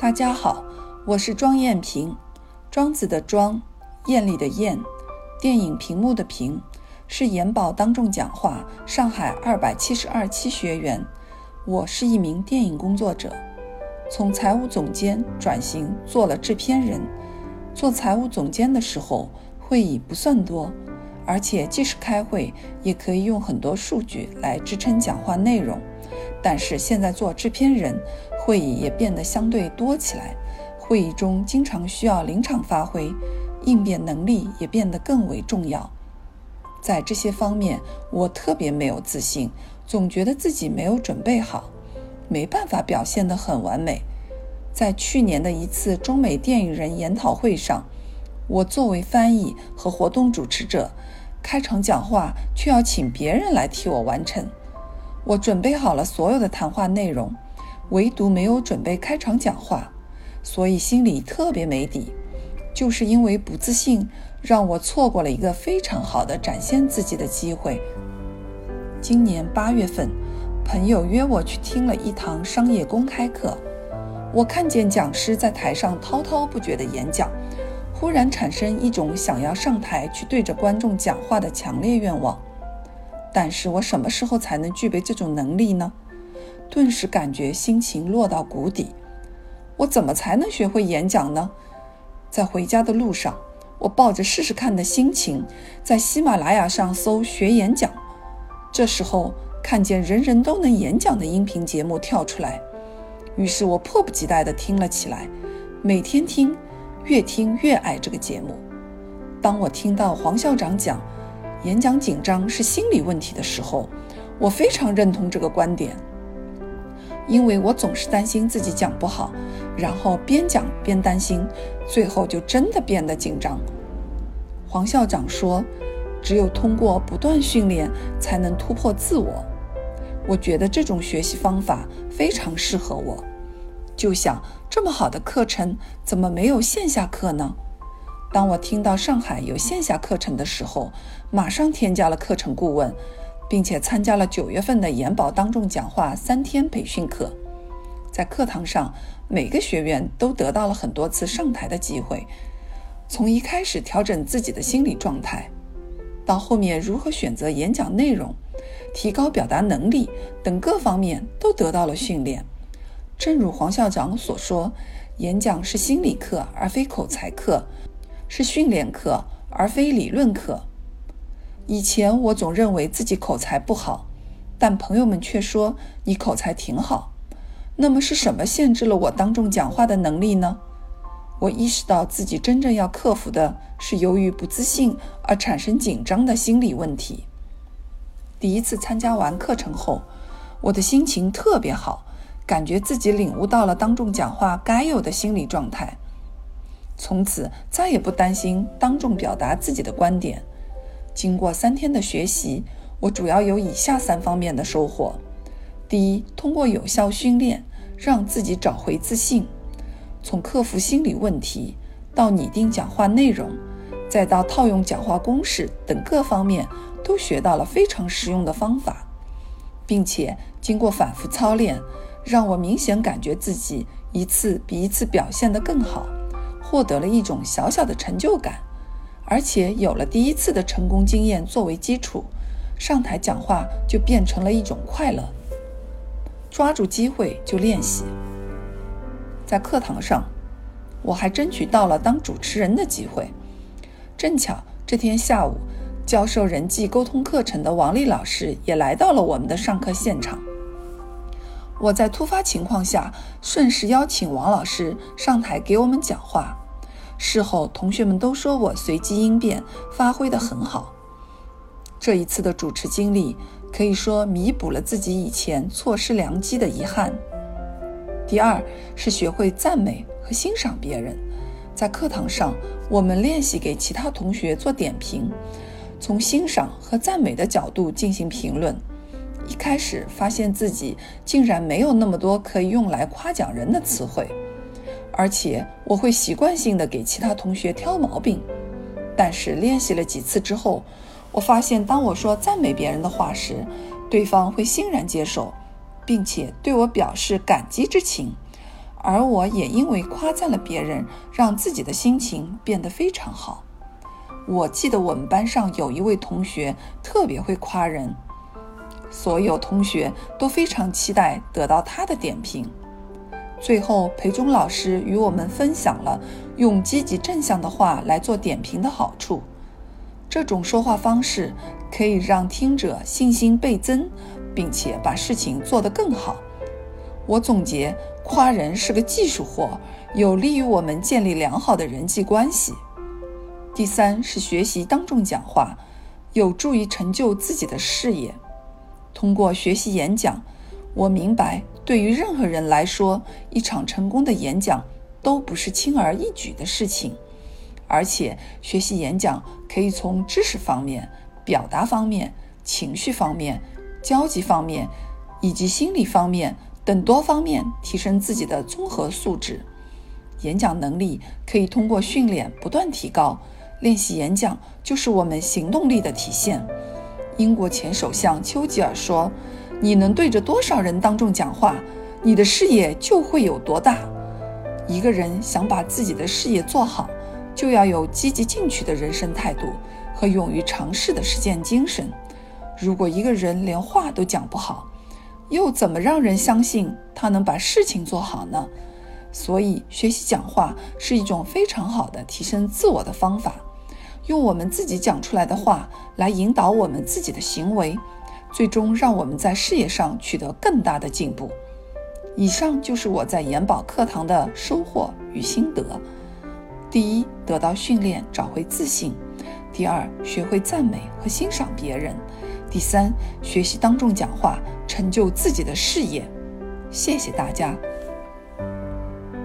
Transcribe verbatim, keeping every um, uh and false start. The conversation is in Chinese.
大家好，我是庄艳萍。庄子的庄，艳丽的艳，电影屏幕的屏，是研宝当众讲话上海二百七十二期学员。我是一名电影工作者，从财务总监转型做了制片人。做财务总监的时候，会议不算多，而且即使开会也可以用很多数据来支撑讲话内容。但是现在做制片人，会议也变得相对多起来，会议中经常需要临场发挥，应变能力也变得更为重要。在这些方面，我特别没有自信，总觉得自己没有准备好，没办法表现得很完美。在去年的一次中美电影人研讨会上，我作为翻译和活动主持者，开场讲话却要请别人来替我完成。我准备好了所有的谈话内容，唯独没有准备开场讲话，所以心里特别没底。就是因为不自信，让我错过了一个非常好的展现自己的机会。今年八月份，朋友约我去听了一堂商业公开课，我看见讲师在台上滔滔不绝的演讲，忽然产生一种想要上台去对着观众讲话的强烈愿望。但是我什么时候才能具备这种能力呢？顿时感觉心情落到谷底。我怎么才能学会演讲呢？在回家的路上，我抱着试试看的心情，在喜马拉雅上搜学演讲。这时候看见人人都能演讲的音频节目跳出来，于是我迫不及待地听了起来，每天听，越听越爱这个节目。当我听到黄校长讲演讲紧张是心理问题的时候，我非常认同这个观点。因为我总是担心自己讲不好，然后边讲边担心，最后就真的变得紧张。黄校长说，只有通过不断训练才能突破自我。我觉得这种学习方法非常适合我，就想这么好的课程怎么没有线下课呢？当我听到上海有线下课程的时候，马上添加了课程顾问，并且参加了九月份的研宝当众讲话三天培训课。在课堂上，每个学员都得到了很多次上台的机会，从一开始调整自己的心理状态，到后面如何选择演讲内容，提高表达能力等各方面都得到了训练。正如黄校长所说，演讲是心理课而非口才课，是训练课而非理论课。以前我总认为自己口才不好，但朋友们却说你口才挺好。那么是什么限制了我当众讲话的能力呢？我意识到自己真正要克服的是由于不自信而产生紧张的心理问题。第一次参加完课程后，我的心情特别好，感觉自己领悟到了当众讲话该有的心理状态。从此再也不担心当众表达自己的观点。经过三天的学习，我主要有以下三方面的收获。第一，通过有效训练，让自己找回自信。从克服心理问题，到拟定讲话内容，再到套用讲话公式等各方面，都学到了非常实用的方法。并且经过反复操练，让我明显感觉自己一次比一次表现得更好，获得了一种小小的成就感。而且有了第一次的成功经验作为基础，上台讲话就变成了一种快乐。抓住机会就练习。在课堂上，我还争取到了当主持人的机会。正巧这天下午，教授人际沟通课程的王丽老师也来到了我们的上课现场。我在突发情况下顺势邀请王老师上台给我们讲话。事后同学们都说我随机应变，发挥得很好。这一次的主持经历可以说弥补了自己以前错失良机的遗憾。第二是学会赞美和欣赏别人。在课堂上，我们练习给其他同学做点评，从欣赏和赞美的角度进行评论。一开始发现自己竟然没有那么多可以用来夸奖人的词汇，而且我会习惯性的给其他同学挑毛病。但是练习了几次之后，我发现当我说赞美别人的话时，对方会欣然接受，并且对我表示感激之情，而我也因为夸赞了别人，让自己的心情变得非常好。我记得我们班上有一位同学特别会夸人，所有同学都非常期待得到他的点评。最后，裴忠老师与我们分享了用积极正向的话来做点评的好处。这种说话方式可以让听者信心倍增，并且把事情做得更好。我总结，夸人是个技术活，有利于我们建立良好的人际关系。第三是学习当众讲话，有助于成就自己的事业。通过学习演讲，我明白对于任何人来说，一场成功的演讲都不是轻而易举的事情。而且学习演讲可以从知识方面、表达方面、情绪方面、交际方面以及心理方面等多方面提升自己的综合素质。演讲能力可以通过训练不断提高，练习演讲就是我们行动力的体现。英国前首相丘吉尔说，你能对着多少人当众讲话，你的事业就会有多大。一个人想把自己的事业做好，就要有积极进取的人生态度和勇于尝试的实践精神。如果一个人连话都讲不好，又怎么让人相信他能把事情做好呢？所以学习讲话是一种非常好的提升自我的方法。用我们自己讲出来的话来引导我们自己的行为，最终让我们在事业上取得更大的进步。以上就是我在研宝课堂的收获与心得。第一，得到训练，找回自信；第二，学会赞美和欣赏别人；第三，学习当众讲话，成就自己的事业。谢谢大家。